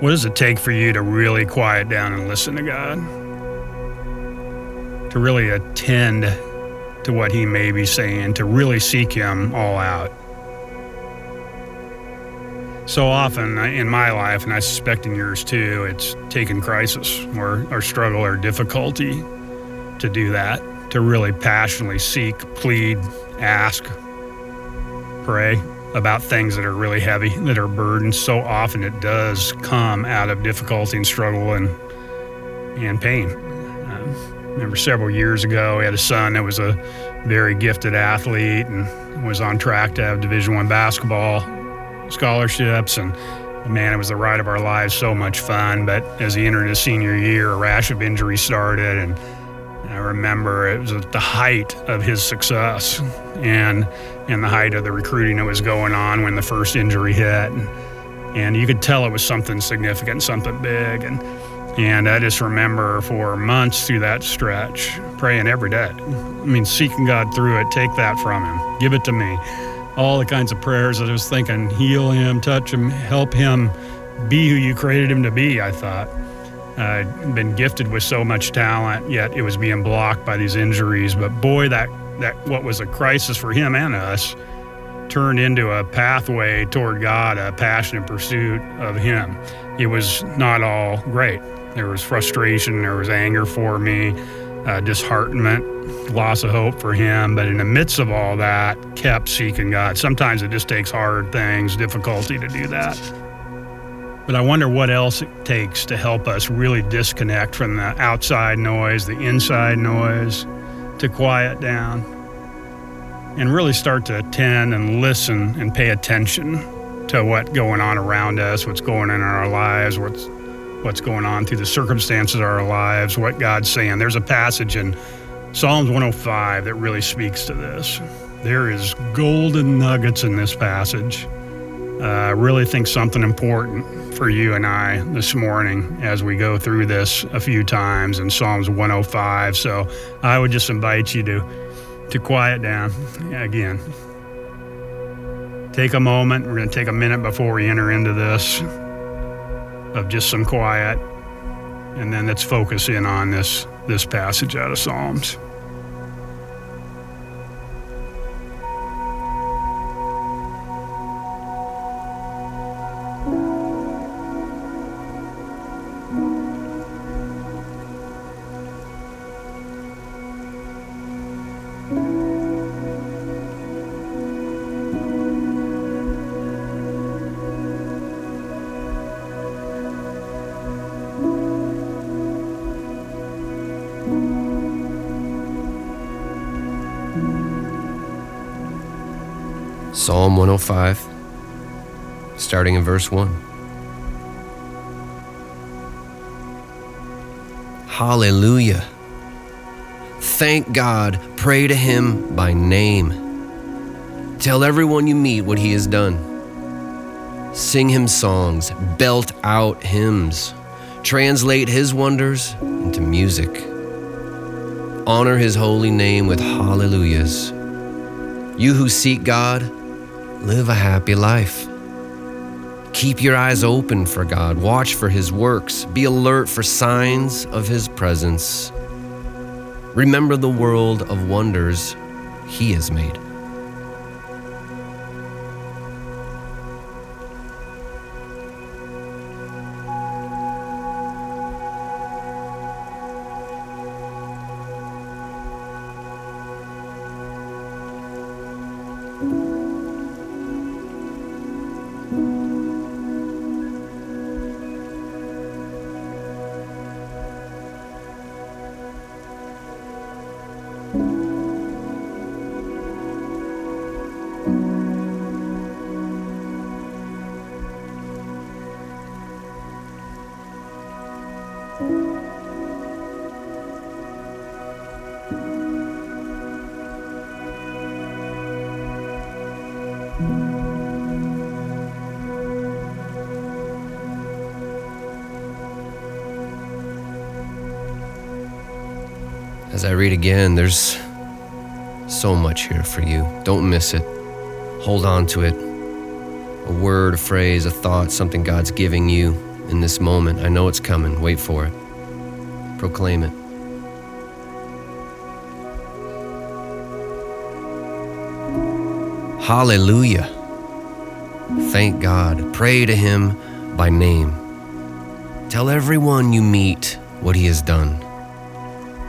What does it take for you to really quiet down and listen to God? To really attend to what He may be saying, to really seek Him all out. So often in my life, and I suspect in yours too, it's taken crisis or struggle or difficulty to do that, to really passionately seek, plead, ask, pray about things that are really heavy, that are burdens. So often it does come out of difficulty and struggle and pain. I remember several years ago, we had a son that was a very gifted athlete and was on track to have Division I basketball scholarships. And man, it was the ride of our lives, so much fun. But as he entered his senior year, a rash of injuries started. And I remember it was at the height of his success and the height of the recruiting that was going on when the first injury hit. And you could tell it was something significant, something big. And I just remember for months through that stretch, praying every day. I mean, seeking God through it, take that from him, give it to me. All the kinds of prayers that I was thinking, heal him, touch him, help him be who you created him to be, I thought. I'd been gifted with so much talent, yet it was being blocked by these injuries. But boy, that what was a crisis for him and us turned into a pathway toward God, a passionate pursuit of Him. It was not all great. There was frustration, there was anger for me, disheartenment, loss of hope for him. But in the midst of all that, kept seeking God. Sometimes it just takes hard things, difficulty to do that. But I wonder what else it takes to help us really disconnect from the outside noise, the inside noise, to quiet down and really start to attend and listen and pay attention to what's going on around us, what's going on in our lives, what's going on through the circumstances of our lives, what God's saying. There's a passage in Psalms 105 that really speaks to this. There is golden nuggets in this passage. I really think something important for you and I this morning as we go through this a few times in Psalms 105. So I would just invite you to quiet down again. Take a moment. We're going to take a minute before we enter into this of just some quiet, and then let's focus in on this passage out of Psalms. Psalm 105, starting in verse 1. Hallelujah! Thank God, pray to Him by name. Tell everyone you meet what He has done. Sing Him songs, belt out hymns. Translate His wonders into music. Honor His holy name with hallelujahs. You who seek God, live a happy life. Keep your eyes open for God. Watch for His works. Be alert for signs of His presence. Remember the world of wonders He has made. As I read again, there's so much here for you. Don't miss it. Hold on to it. A word, a phrase, a thought, something God's giving you. in this moment. I know it's coming. Wait for it. Proclaim it. Hallelujah. Thank God. Pray to Him by name. Tell everyone you meet what He has done.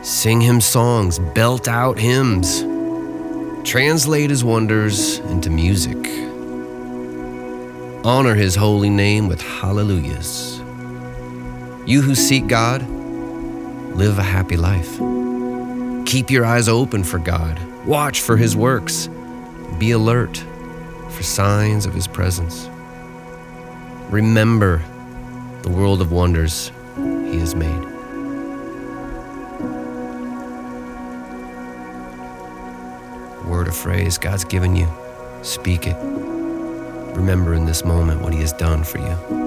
Sing Him songs. Belt out hymns. Translate His wonders into music. Honor His holy name with hallelujahs. You who seek God, live a happy life. Keep your eyes open for God. Watch for His works. Be alert for signs of His presence. Remember the world of wonders He has made. Word or phrase God's given you, speak it. Remember in this moment what He has done for you.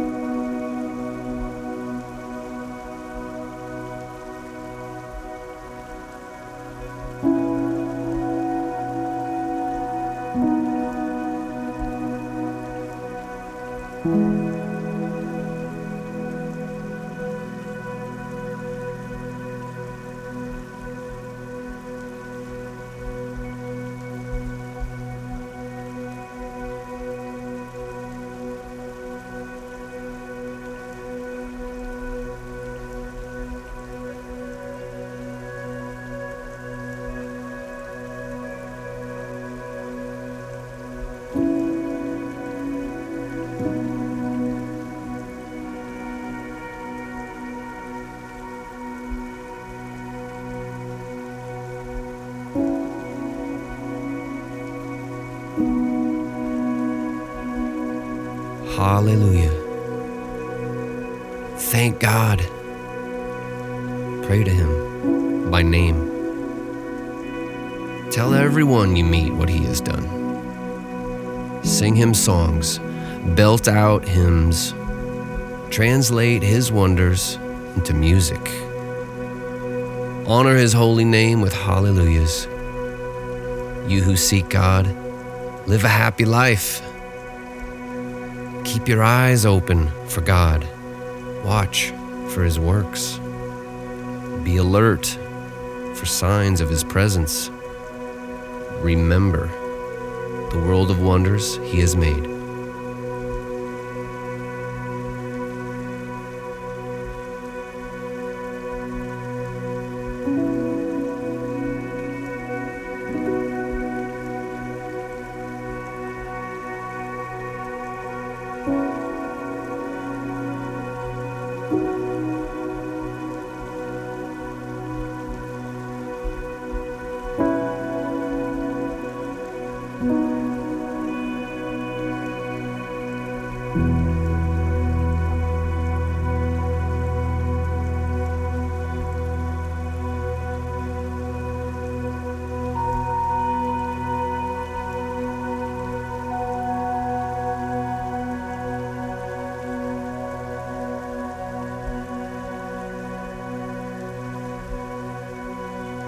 Hallelujah. Thank God. Pray to Him by name. Tell everyone you meet what He has done. Sing Him songs. Belt out hymns. Translate His wonders into music. Honor His holy name with hallelujahs. You who seek God, live a happy life. Keep your eyes open for God. Watch for His works. Be alert for signs of His presence. Remember the world of wonders He has made.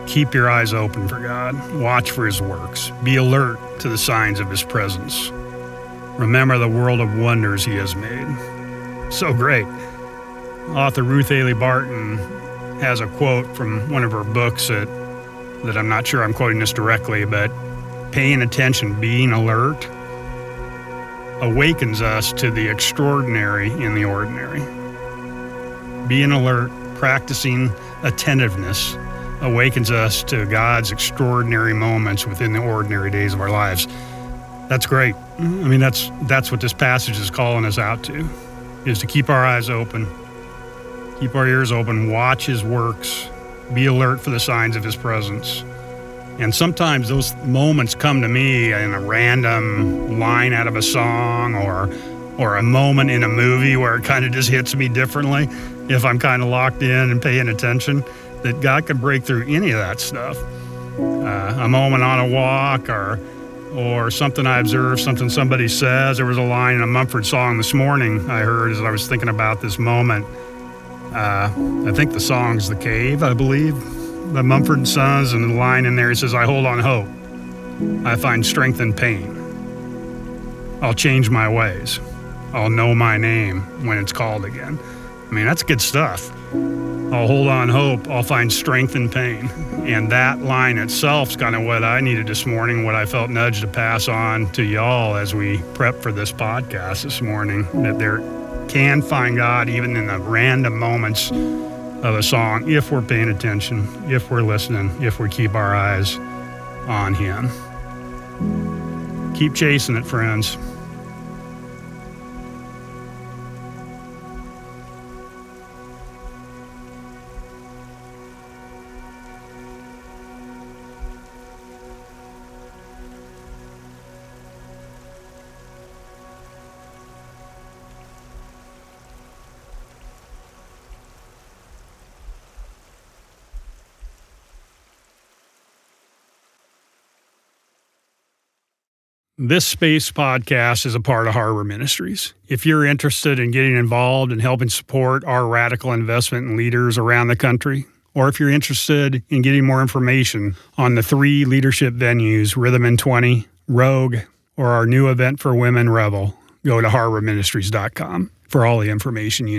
Keep your eyes open for God. Watch for His works. Be alert to the signs of His presence. Remember the world of wonders He has made. So great. Author Ruth Ailey Barton has a quote from one of her books that I'm not sure I'm quoting this directly, but paying attention, being alert, awakens us to the extraordinary in the ordinary. Being alert, practicing attentiveness, awakens us to God's extraordinary moments within the ordinary days of our lives. That's great. I mean, that's what this passage is calling us out to, is to keep our eyes open, keep our ears open, watch His works, be alert for the signs of His presence. And sometimes those moments come to me in a random line out of a song or a moment in a movie where it kind of just hits me differently if I'm kind of locked in and paying attention. That God can break through any of that stuff. A moment on a walk or something I observed, something somebody says. There was a line in a Mumford song this morning I heard as I was thinking about this moment. I think the song's The Cave, I believe, by Mumford and Sons, and the line in there, it says, "I hold on hope. I find strength in pain. I'll change my ways." I'll know my name when it's called again. I mean, that's good stuff. I'll hold on hope. I'll find strength in pain. And that line itself is kind of what I needed this morning, what I felt nudged to pass on to y'all as we prep for this podcast this morning, that there can find God even in the random moments of a song, if we're paying attention, if we're listening, if we keep our eyes on Him. Keep chasing it, friends. This Space podcast is a part of Harbor Ministries. If you're interested in getting involved and helping support our radical investment in leaders around the country, or if you're interested in getting more information on the three leadership venues, Rhythm in 20, Rogue, or our new event for women, Rebel, go to harborministries.com for all the information you need.